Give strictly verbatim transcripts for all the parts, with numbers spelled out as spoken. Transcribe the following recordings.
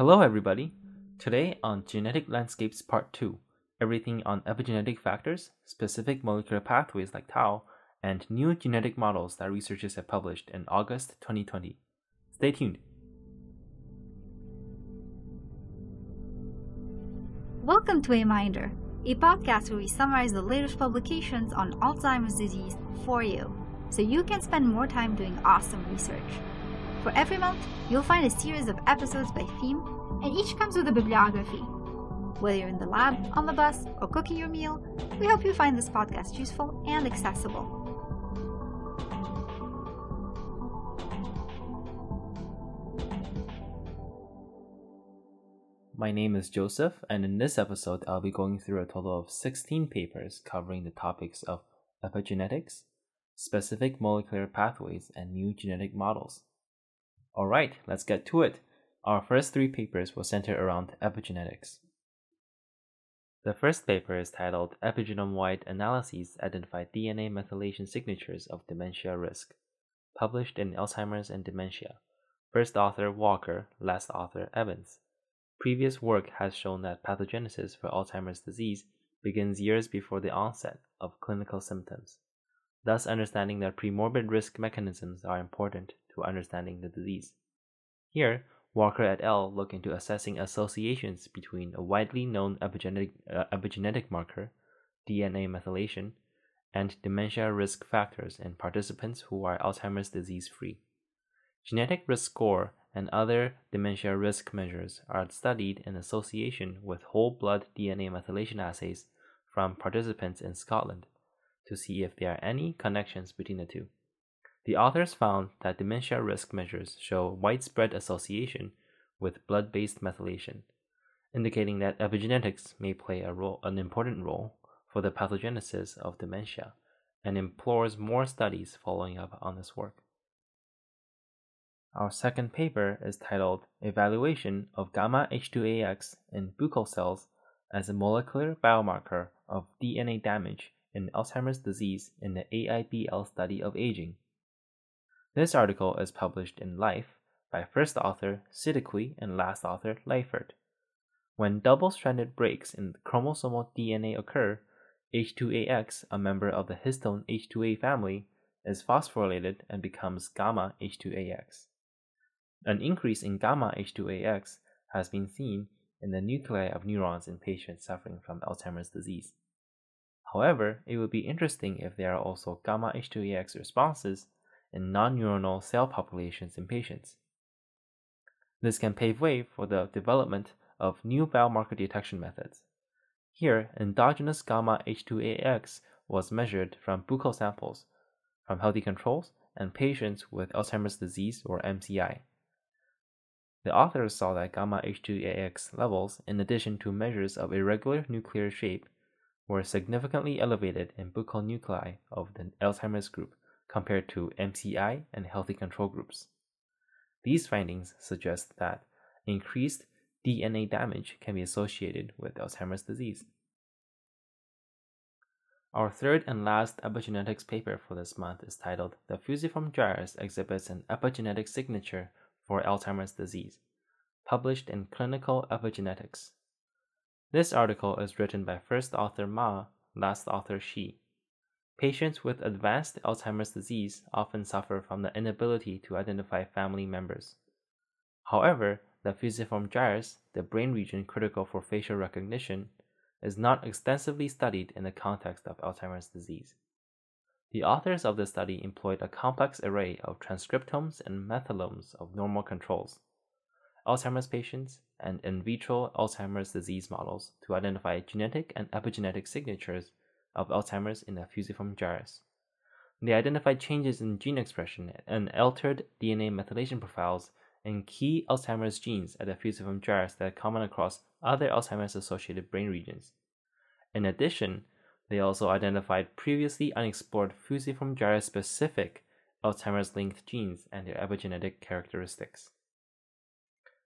Hello everybody! Today on Genetic Landscapes Part two, everything on epigenetic factors, specific molecular pathways like tau, and new genetic models that researchers have published in August twenty twenty. Stay tuned! Welcome to AMinder, a podcast where we summarize the latest publications on Alzheimer's disease for you, so you can spend more time doing awesome research. For every month, you'll find a series of episodes by theme, and each comes with a bibliography. Whether you're in the lab, on the bus, or cooking your meal, we hope you find this podcast useful and accessible. My name is Joseph, and in this episode, I'll be going through a total of sixteen papers covering the topics of epigenetics, specific molecular pathways, and new genetic models. Alright, let's get to it. Our first three papers will center around epigenetics. The first paper is titled Epigenome-Wide Analyses Identify D N A Methylation Signatures of Dementia Risk, published in Alzheimer's and Dementia. First author Walker, last author Evans. Previous work has shown that pathogenesis for Alzheimer's disease begins years before the onset of clinical symptoms. Thus, understanding their premorbid risk mechanisms are important to understanding the disease. Here, Walker et al. Look into assessing associations between a widely known epigenetic, uh, epigenetic marker, D N A methylation, and dementia risk factors in participants who are Alzheimer's disease-free. Genetic risk score and other dementia risk measures are studied in association with whole blood D N A methylation assays from participants in Scotland to see if there are any connections between the two. The authors found that dementia risk measures show widespread association with blood-based methylation, indicating that epigenetics may play a role, an important role for the pathogenesis of dementia, and implores more studies following up on this work. Our second paper is titled Evaluation of Gamma H two A X in Buccal Cells as a Molecular Biomarker of D N A Damage in Alzheimer's Disease in the A I B L Study of Aging. This article is published in Life by first author Siddiqui and last author Leifert. When double-stranded breaks in chromosomal D N A occur, H two A X, a member of the histone H two A family, is phosphorylated and becomes gamma H two A X. An increase in gamma H two A X has been seen in the nuclei of neurons in patients suffering from Alzheimer's disease. However, it would be interesting if there are also gamma H two A X responses in non-neuronal cell populations in patients. This can pave way for the development of new biomarker detection methods. Here, endogenous gamma H two A X was measured from buccal samples, from healthy controls, and patients with Alzheimer's disease or M C I. The authors saw that gamma H two A X levels, in addition to measures of irregular nuclear shape, were significantly elevated in buccal nuclei of the Alzheimer's group, compared to M C I and healthy control groups. These findings suggest that increased D N A damage can be associated with Alzheimer's disease. Our third and last epigenetics paper for this month is titled The Fusiform Gyrus Exhibits an Epigenetic Signature for Alzheimer's Disease, published in Clinical Epigenetics. This article is written by first author Ma, last author Shi. Patients with advanced Alzheimer's disease often suffer from the inability to identify family members. However, the fusiform gyrus, the brain region critical for facial recognition, is not extensively studied in the context of Alzheimer's disease. The authors of the study employed a complex array of transcriptomes and methylomes of normal controls, Alzheimer's patients, and in vitro Alzheimer's disease models to identify genetic and epigenetic signatures of Alzheimer's in the fusiform gyrus. They identified changes in gene expression and altered D N A methylation profiles in key Alzheimer's genes at the fusiform gyrus that are common across other Alzheimer's-associated brain regions. In addition, they also identified previously unexplored fusiform gyrus-specific Alzheimer's-linked genes and their epigenetic characteristics.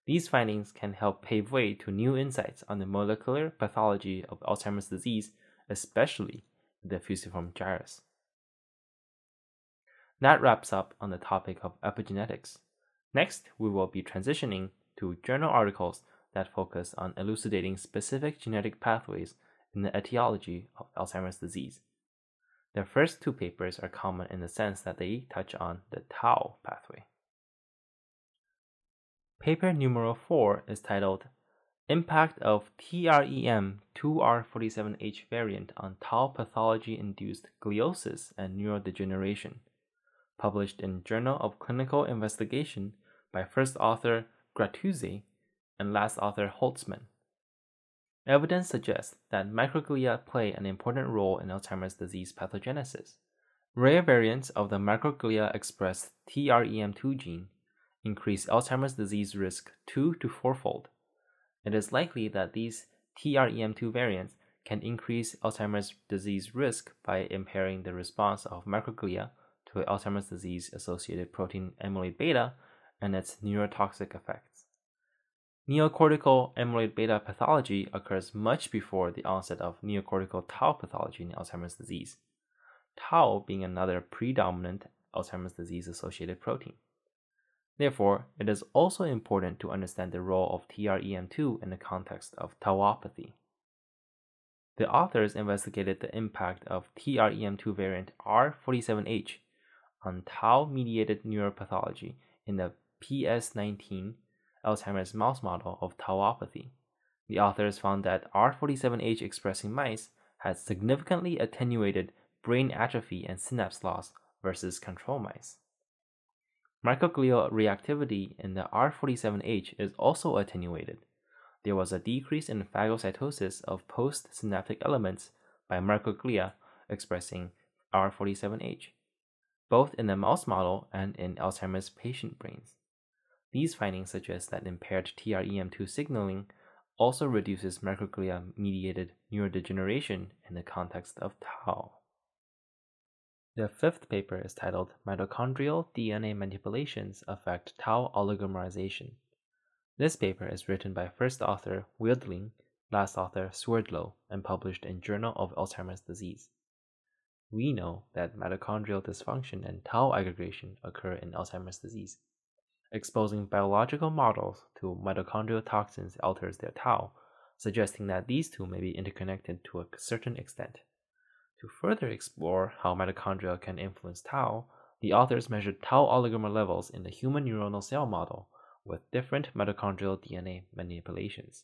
These findings can help pave way to new insights on the molecular pathology of Alzheimer's disease, especially the fusiform gyrus. That wraps up on the topic of epigenetics. Next, we will be transitioning to journal articles that focus on elucidating specific genetic pathways in the etiology of Alzheimer's disease. The first two papers are common in the sense that they touch on the tau pathway. Paper numero four is titled Impact of T R E M two R forty-seven H variant on tau pathology-induced gliosis and neurodegeneration, published in Journal of Clinical Investigation by first author Gratuze and last author Holtzman. Evidence suggests that microglia play an important role in Alzheimer's disease pathogenesis. Rare variants of the microglia expressed T R E M two gene increase Alzheimer's disease risk two to fourfold. It is likely that these T R E M two variants can increase Alzheimer's disease risk by impairing the response of microglia to Alzheimer's disease-associated protein amyloid beta and its neurotoxic effects. Neocortical amyloid beta pathology occurs much before the onset of neocortical tau pathology in Alzheimer's disease, tau being another predominant Alzheimer's disease-associated protein. Therefore, it is also important to understand the role of T R E M two in the context of tauopathy. The authors investigated the impact of T R E M two variant R forty-seven H on tau-mediated neuropathology in the P S nineteen Alzheimer's mouse model of tauopathy. The authors found that R forty-seven H expressing mice had significantly attenuated brain atrophy and synapse loss versus control mice. Microglial reactivity in the R forty-seven H is also attenuated. There was a decrease in phagocytosis of postsynaptic elements by microglia expressing R forty-seven H, both in the mouse model and in Alzheimer's patient brains. These findings suggest that impaired T R E M two signaling also reduces microglia-mediated neurodegeneration in the context of tau. The fifth paper is titled Mitochondrial D N A Manipulations Affect Tau Oligomerization. This paper is written by first author Wildling, last author Swerdlow, and published in Journal of Alzheimer's Disease. We know that mitochondrial dysfunction and tau aggregation occur in Alzheimer's disease. Exposing biological models to mitochondrial toxins alters their tau, suggesting that these two may be interconnected to a certain extent. To further explore how mitochondria can influence tau, the authors measured tau oligomer levels in the human neuronal cell model with different mitochondrial D N A manipulations.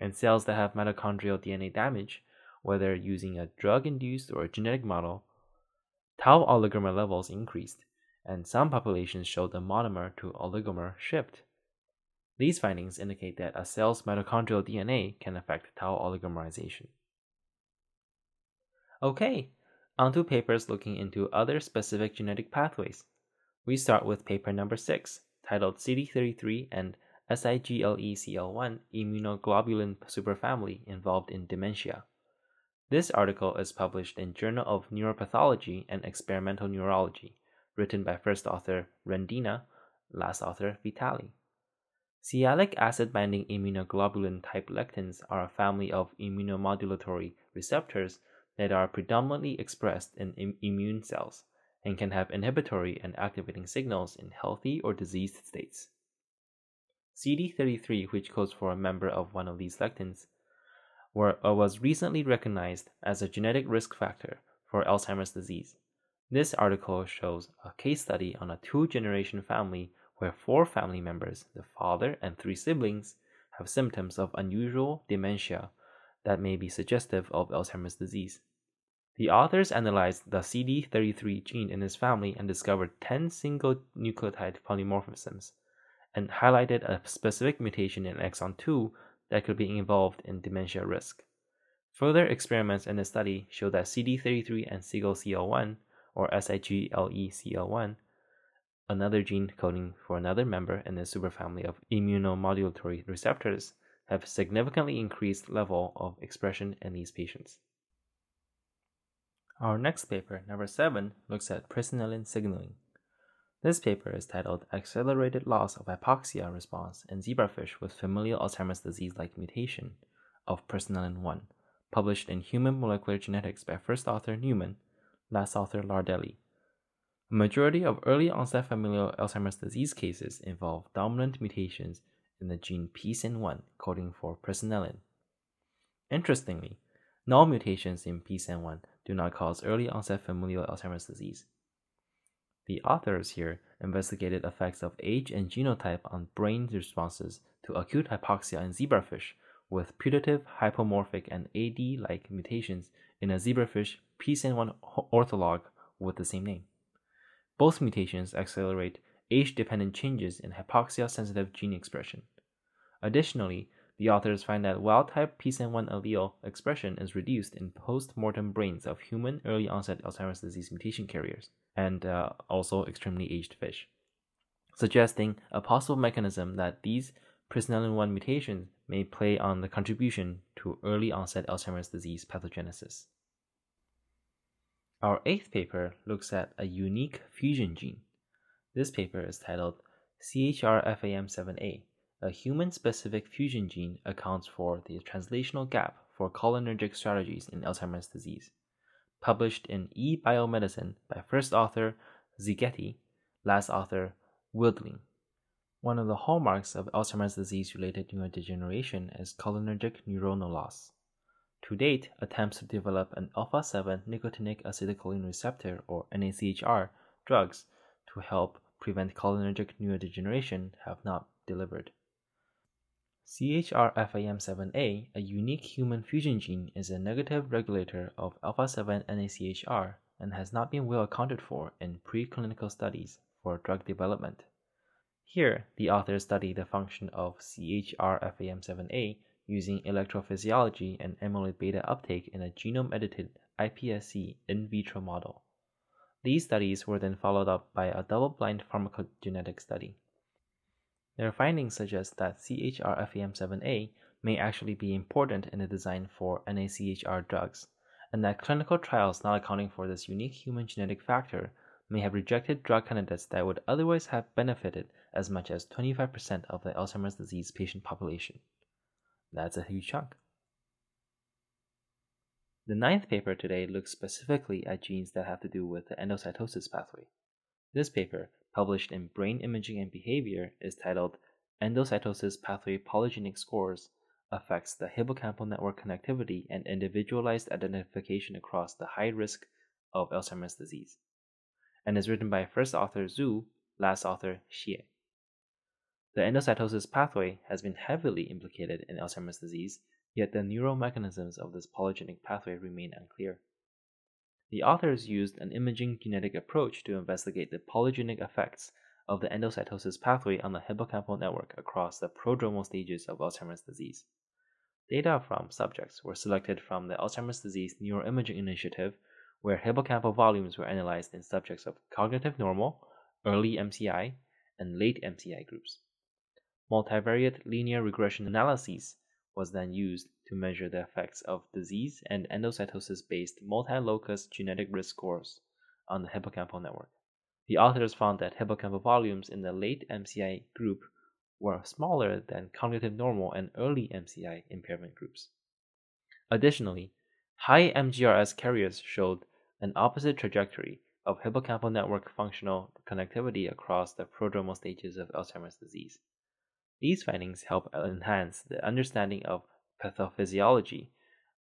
In cells that have mitochondrial D N A damage, whether using a drug-induced or a genetic model, tau oligomer levels increased, and some populations showed the monomer to oligomer shift. These findings indicate that a cell's mitochondrial D N A can affect tau oligomerization. Okay, onto papers looking into other specific genetic pathways. We start with paper number six, titled C D thirty-three and S I G L E C L one immunoglobulin superfamily involved in dementia. This article is published in Journal of Neuropathology and Experimental Neurology, written by first author Rendina, last author Vitali. Sialic acid-binding immunoglobulin type lectins are a family of immunomodulatory receptors that are predominantly expressed in im- immune cells and can have inhibitory and activating signals in healthy or diseased states. C D thirty-three, which codes for a member of one of these lectins, were, uh, was recently recognized as a genetic risk factor for Alzheimer's disease. This article shows a case study on a two-generation family where four family members, the father and three siblings, have symptoms of unusual dementia that may be suggestive of Alzheimer's disease. The authors analyzed the C D thirty-three gene in this family and discovered ten single nucleotide polymorphisms and highlighted a specific mutation in exon two that could be involved in dementia risk. Further experiments in the study show that C D thirty-three and S I G L E C L one, or S I G L E C L one, another gene coding for another member in the superfamily of immunomodulatory receptors, have significantly increased level of expression in these patients. Our next paper, number seven, looks at presenilin signaling. This paper is titled Accelerated Loss of Hypoxia Response in Zebrafish with Familial Alzheimer's Disease-like Mutation of presenilin one, published in Human Molecular Genetics by first author Newman, last author Lardelli. A majority of early onset familial Alzheimer's disease cases involve dominant mutations in the gene P S E N one coding for presenilin. Interestingly, null mutations in P S E N one do not cause early onset familial Alzheimer's disease. The authors here investigated effects of age and genotype on brain responses to acute hypoxia in zebrafish with putative, hypomorphic, and A D-like mutations in a zebrafish P S E N one ortholog with the same name. Both mutations accelerate age-dependent changes in hypoxia-sensitive gene expression. Additionally, the authors find that wild-type P S E N one allele expression is reduced in post-mortem brains of human early-onset Alzheimer's disease mutation carriers, and uh, also extremely aged fish, suggesting a possible mechanism that these presenilin one mutations may play on the contribution to early-onset Alzheimer's disease pathogenesis. Our eighth paper looks at a unique fusion gene. This paper is titled C H R F A M seven A, a human-specific fusion gene accounts for the translational gap for cholinergic strategies in Alzheimer's disease, published in eBiomedicine by first author Siddiqui, last author Wildling. One of the hallmarks of Alzheimer's disease-related neurodegeneration is cholinergic neuronal loss. To date, attempts to develop an alpha seven nicotinic acetylcholine receptor, or nAChR, drugs to help prevent cholinergic neurodegeneration have not delivered. C H R F A M seven A, a unique human fusion gene, is a negative regulator of alpha seven nAChR and has not been well accounted for in preclinical studies for drug development. Here, the authors study the function of C H R F A M seven A using electrophysiology and amyloid beta uptake in a genome-edited iPSC in vitro model. These studies were then followed up by a double-blind pharmacogenetic study. Their findings suggest that C H R F A M seven A may actually be important in the design for nAChR drugs, and that clinical trials not accounting for this unique human genetic factor may have rejected drug candidates that would otherwise have benefited as much as twenty-five percent of the Alzheimer's disease patient population. That's a huge chunk. The ninth paper today looks specifically at genes that have to do with the endocytosis pathway. This paper, published in Brain Imaging and Behavior, is titled Endocytosis Pathway Polygenic Scores Affects the Hippocampal Network Connectivity and Individualized Identification Across the High Risk of Alzheimer's Disease, and is written by first author Zhu, last author Shi. The endocytosis pathway has been heavily implicated in Alzheimer's disease, yet the neural mechanisms of this polygenic pathway remain unclear. The authors used an imaging genetic approach to investigate the polygenic effects of the endocytosis pathway on the hippocampal network across the prodromal stages of Alzheimer's disease. Data from subjects were selected from the Alzheimer's Disease Neuroimaging Initiative, where hippocampal volumes were analyzed in subjects of cognitive normal, early M C I, and late M C I groups. Multivariate linear regression analyses was then used to measure the effects of disease and endocytosis-based multi-locus genetic risk scores on the hippocampal network. The authors found that hippocampal volumes in the late M C I group were smaller than cognitive normal and early M C I impairment groups. Additionally, high M G R S carriers showed an opposite trajectory of hippocampal network functional connectivity across the prodromal stages of Alzheimer's disease. These findings help enhance the understanding of pathophysiology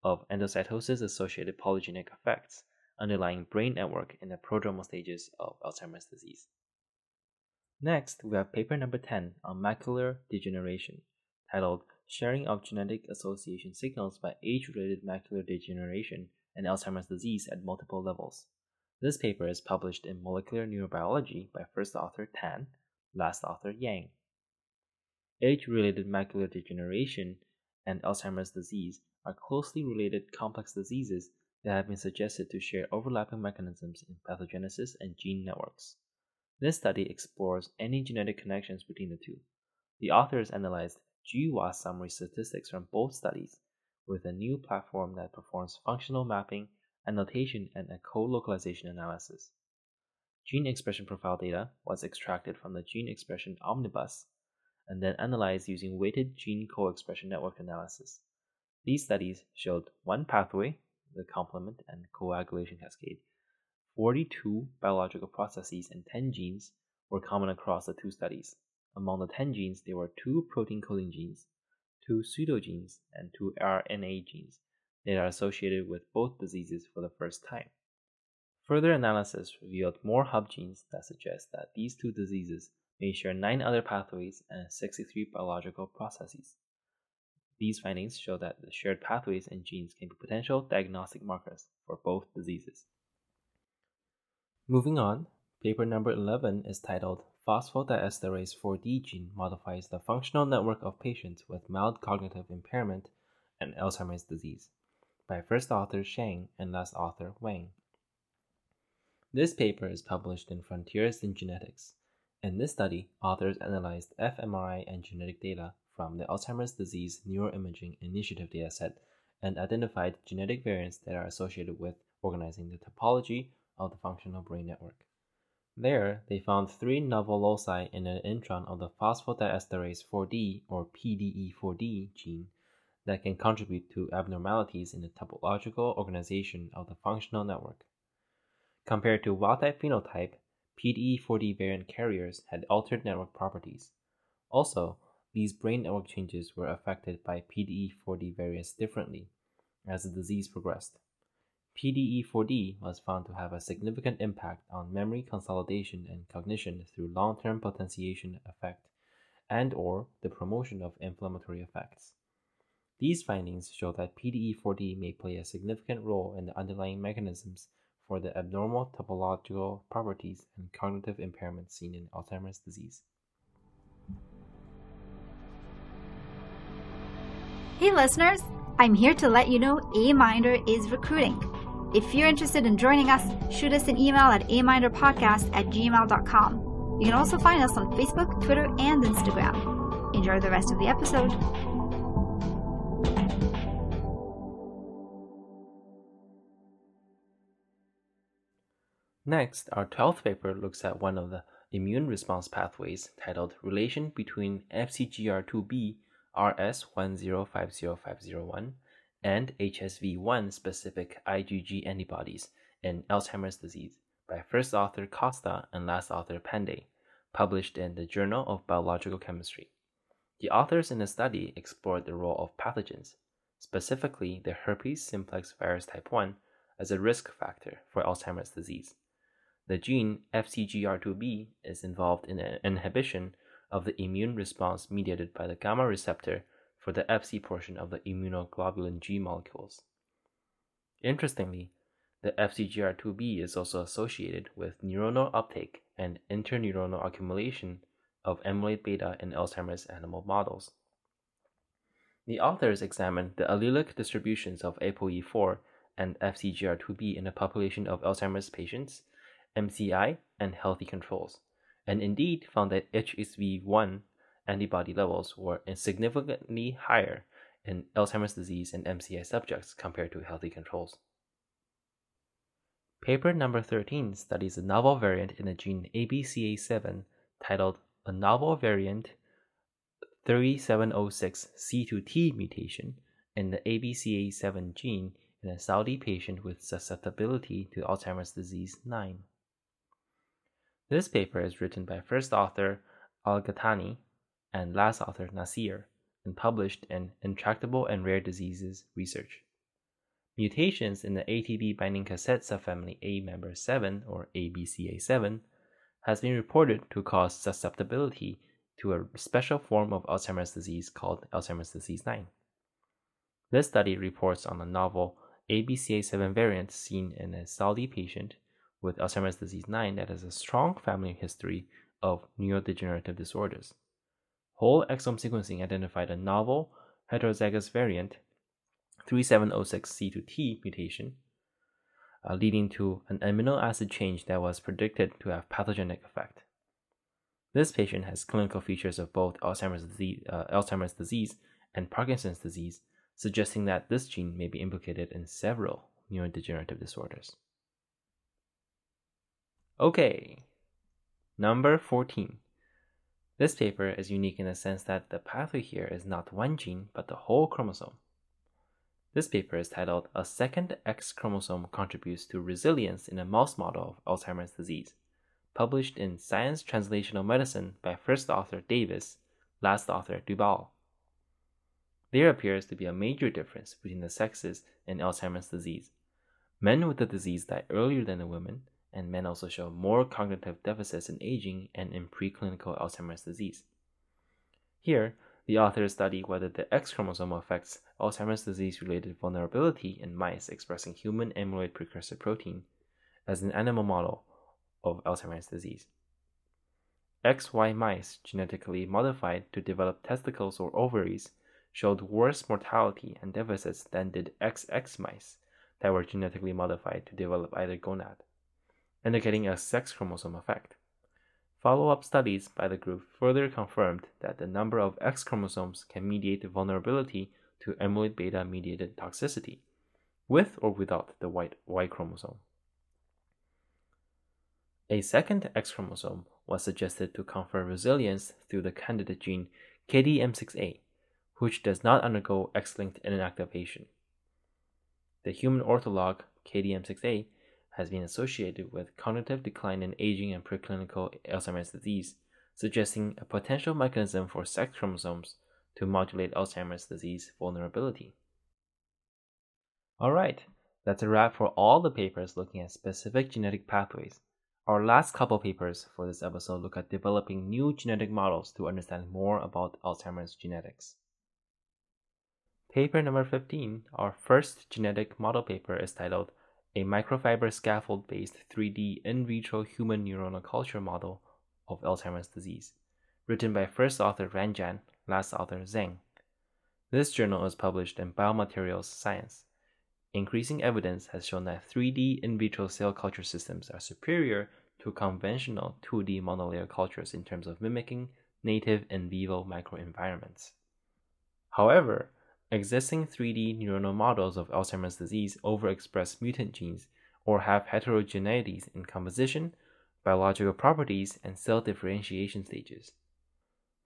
of endocytosis-associated polygenic effects underlying brain network in the prodromal stages of Alzheimer's disease. Next, we have paper number ten on macular degeneration, titled Sharing of Genetic Association Signals by Age-Related Macular Degeneration and Alzheimer's Disease at Multiple Levels. This paper is published in Molecular Neurobiology by first author Tan, last author Yang. Age-related macular degeneration and Alzheimer's disease are closely related complex diseases that have been suggested to share overlapping mechanisms in pathogenesis and gene networks. This study explores any genetic connections between the two. The authors analyzed G W A S summary statistics from both studies with a new platform that performs functional mapping, annotation, and a co-localization analysis. Gene expression profile data was extracted from the Gene Expression Omnibus and then analyzed using weighted gene co-expression network analysis. These studies showed one pathway, the complement and coagulation cascade, forty-two biological processes, and ten genes were common across the two studies, Among the ten genes, there were two protein-coding genes, two pseudogenes, and two R N A genes that are associated with both diseases for the first time. Further analysis revealed more hub genes that suggest that these two diseases may share nine other pathways and sixty-three biological processes. These findings show that the shared pathways and genes can be potential diagnostic markers for both diseases. Moving on, paper number eleven is titled Phosphodiesterase four D Gene Modifies the Functional Network of Patients with Mild Cognitive Impairment and Alzheimer's Disease by first author Shang and last author Wang. This paper is published in Frontiers in Genetics. In this study, authors analyzed fMRI and genetic data from the Alzheimer's Disease Neuroimaging Initiative dataset and identified genetic variants that are associated with organizing the topology of the functional brain network. There, they found three novel loci in an intron of the phosphodiesterase four D or P D E four D gene that can contribute to abnormalities in the topological organization of the functional network. Compared to wild-type phenotype, P D E four D variant carriers had altered network properties. Also, these brain network changes were affected by P D E four D variants differently as the disease progressed. P D E four D was found to have a significant impact on memory consolidation and cognition through long-term potentiation effect and or the promotion of inflammatory effects. These findings show that P D E four D may play a significant role in the underlying mechanisms for the abnormal topological properties and cognitive impairments seen in Alzheimer's disease. Hey listeners, I'm here to let you know AMinder is recruiting. If you're interested in joining us, shoot us an email at aminderpodcast at gmail dot com. You can also find us on Facebook, Twitter, and Instagram. Enjoy the rest of the episode. Next, our twelfth paper looks at one of the immune response pathways titled Relation Between F C G R two B R S one zero five zero five zero one and H S V one specific IgG antibodies in Alzheimer's disease by first author Costa and last author Pandey, published in the Journal of Biological Chemistry. The authors in the study explored the role of pathogens, specifically the herpes simplex virus type one, as a risk factor for Alzheimer's disease. The gene F C G R two B is involved in an inhibition of the immune response mediated by the gamma receptor for the Fc portion of the immunoglobulin G molecules. Interestingly, the F C G R two B is also associated with neuronal uptake and interneuronal accumulation of amyloid beta in Alzheimer's animal models. The authors examined the allelic distributions of A p O E four and F C G R two B in a population of Alzheimer's patients, M C I, and healthy controls, and indeed found that H S V one antibody levels were significantly higher in Alzheimer's disease and M C I subjects compared to healthy controls. Paper number thirteen studies a novel variant in the gene A B C A seven titled A Novel Variant thirty-seven oh six C two T Mutation in the A B C A seven Gene in a Saudi Patient with Susceptibility to Alzheimer's Disease nine. This paper is written by first author Al-Ghatani and last author Nasir and published in Intractable and Rare Diseases Research. Mutations in the A T P binding cassette subfamily A member seven or A B C A seven has been reported to cause susceptibility to a special form of Alzheimer's disease called Alzheimer's disease nine. This study reports on a novel A B C A seven variant seen in a Saudi patient with Alzheimer's disease nine that has a strong family history of neurodegenerative disorders. Whole exome sequencing identified a novel heterozygous variant thirty-seven oh six C two T mutation, uh, leading to an amino acid change that was predicted to have pathogenic effect. This patient has clinical features of both Alzheimer's disease, uh, Alzheimer's disease and Parkinson's disease, suggesting that this gene may be implicated in several neurodegenerative disorders. Okay, number fourteen. This paper is unique in the sense that the pathway here is not one gene, but the whole chromosome. This paper is titled, A Second X Chromosome Contributes to Resilience in a Mouse Model of Alzheimer's Disease, published in Science Translational Medicine by first author Davis, last author Duval. There appears to be a major difference between the sexes in Alzheimer's disease. Men with the disease die earlier than the women, and men also show more cognitive deficits in aging and in preclinical Alzheimer's disease. Here, the authors study whether the X chromosome affects Alzheimer's disease-related vulnerability in mice expressing human amyloid precursor protein as an animal model of Alzheimer's disease. X Y mice genetically modified to develop testicles or ovaries showed worse mortality and deficits than did X X mice that were genetically modified to develop either gonad, indicating a sex chromosome effect. Follow-up studies by the group further confirmed that the number of X chromosomes can mediate vulnerability to amyloid beta-mediated toxicity, with or without the white Y chromosome. A second X chromosome was suggested to confer resilience through the candidate gene K D M six A, which does not undergo X-linked inactivation. The human ortholog K D M six A has been associated with cognitive decline in aging and preclinical Alzheimer's disease, suggesting a potential mechanism for sex chromosomes to modulate Alzheimer's disease vulnerability. Alright, that's a wrap for all the papers looking at specific genetic pathways. Our last couple papers for this episode look at developing new genetic models to understand more about Alzheimer's genetics. Paper number fifteen, our first genetic model paper, is titled A Microfiber Scaffold-Based three D In Vitro Human Neuronal Culture Model of Alzheimer's Disease, written by first author Ranjan, last author Zhang. This journal is published in Biomaterials Science. Increasing evidence has shown that three D in vitro cell culture systems are superior to conventional two D monolayer cultures in terms of mimicking native in vivo microenvironments. However, existing three D neuronal models of Alzheimer's disease overexpress mutant genes or have heterogeneities in composition, biological properties, and cell differentiation stages.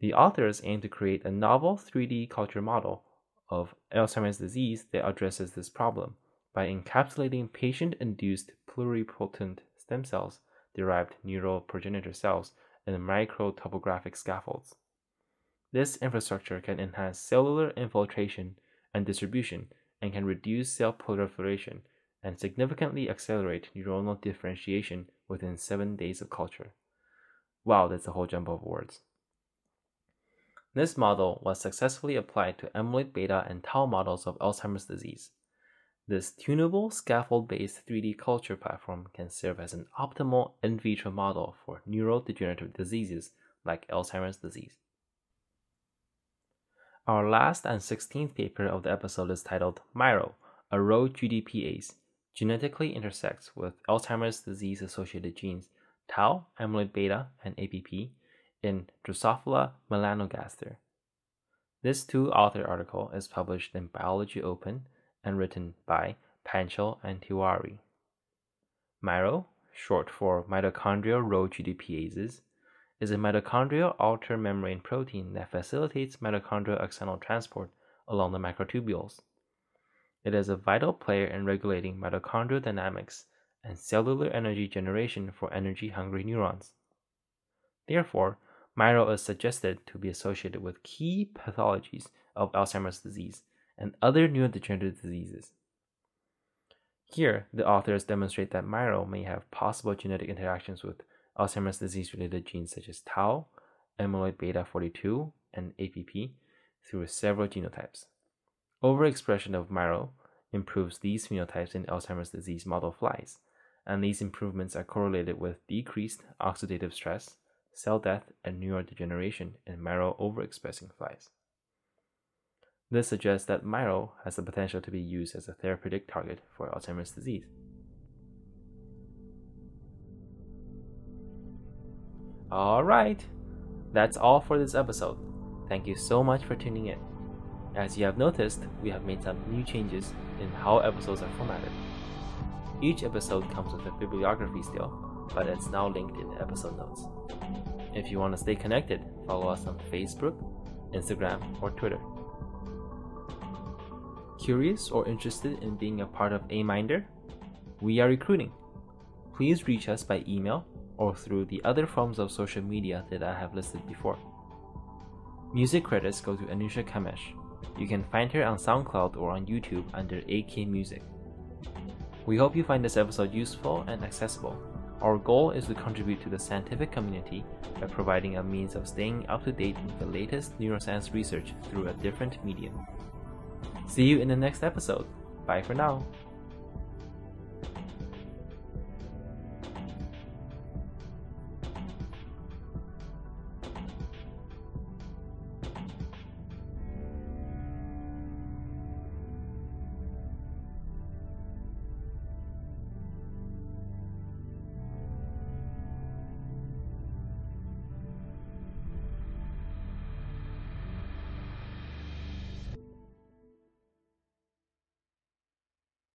The authors aim to create a novel three D culture model of Alzheimer's disease that addresses this problem by encapsulating patient-induced pluripotent stem cells derived neural progenitor cells in microtopographic scaffolds. This infrastructure can enhance cellular infiltration and distribution and can reduce cell proliferation and significantly accelerate neuronal differentiation within seven days of culture. Wow, that's a whole jumble of words. This model was successfully applied to amyloid beta and tau models of Alzheimer's disease. This tunable scaffold-based three D culture platform can serve as an optimal in vitro model for neurodegenerative diseases like Alzheimer's disease. Our last and sixteenth paper of the episode is titled MIRO, a row G D P ase, genetically intersects with Alzheimer's disease-associated genes tau, amyloid beta, and A P P in Drosophila melanogaster. This two-author article is published in Biology Open and written by Panchal and Tiwari. MIRO, short for mitochondrial row G D P ases, is a mitochondrial outer membrane protein that facilitates mitochondrial axonal transport along the microtubules. It is a vital player in regulating mitochondrial dynamics and cellular energy generation for energy-hungry neurons. Therefore, MIRO is suggested to be associated with key pathologies of Alzheimer's disease and other neurodegenerative diseases. Here, the authors demonstrate that MIRO may have possible genetic interactions with Alzheimer's disease-related genes such as tau, amyloid beta forty-two, and A P P through several genotypes. Overexpression of MIRO improves these phenotypes in Alzheimer's disease model flies, and these improvements are correlated with decreased oxidative stress, cell death, and neurodegeneration in MIRO overexpressing flies. This suggests that MIRO has the potential to be used as a therapeutic target for Alzheimer's disease. Alright, that's all for this episode. Thank you so much for tuning in. As you have noticed, we have made some new changes in how episodes are formatted. Each episode comes with a bibliography still, but it's now linked in the episode notes. If you want to stay connected, follow us on Facebook, Instagram, or Twitter. Curious or interested in being a part of AMinder? We are recruiting. Please reach us by email or through the other forms of social media that I have listed before. Music credits go to Anusha Kamesh. You can find her on SoundCloud or on YouTube under A K Music. We hope you find this episode useful and accessible. Our goal is to contribute to the scientific community by providing a means of staying up to date with the latest neuroscience research through a different medium. See you in the next episode. Bye for now.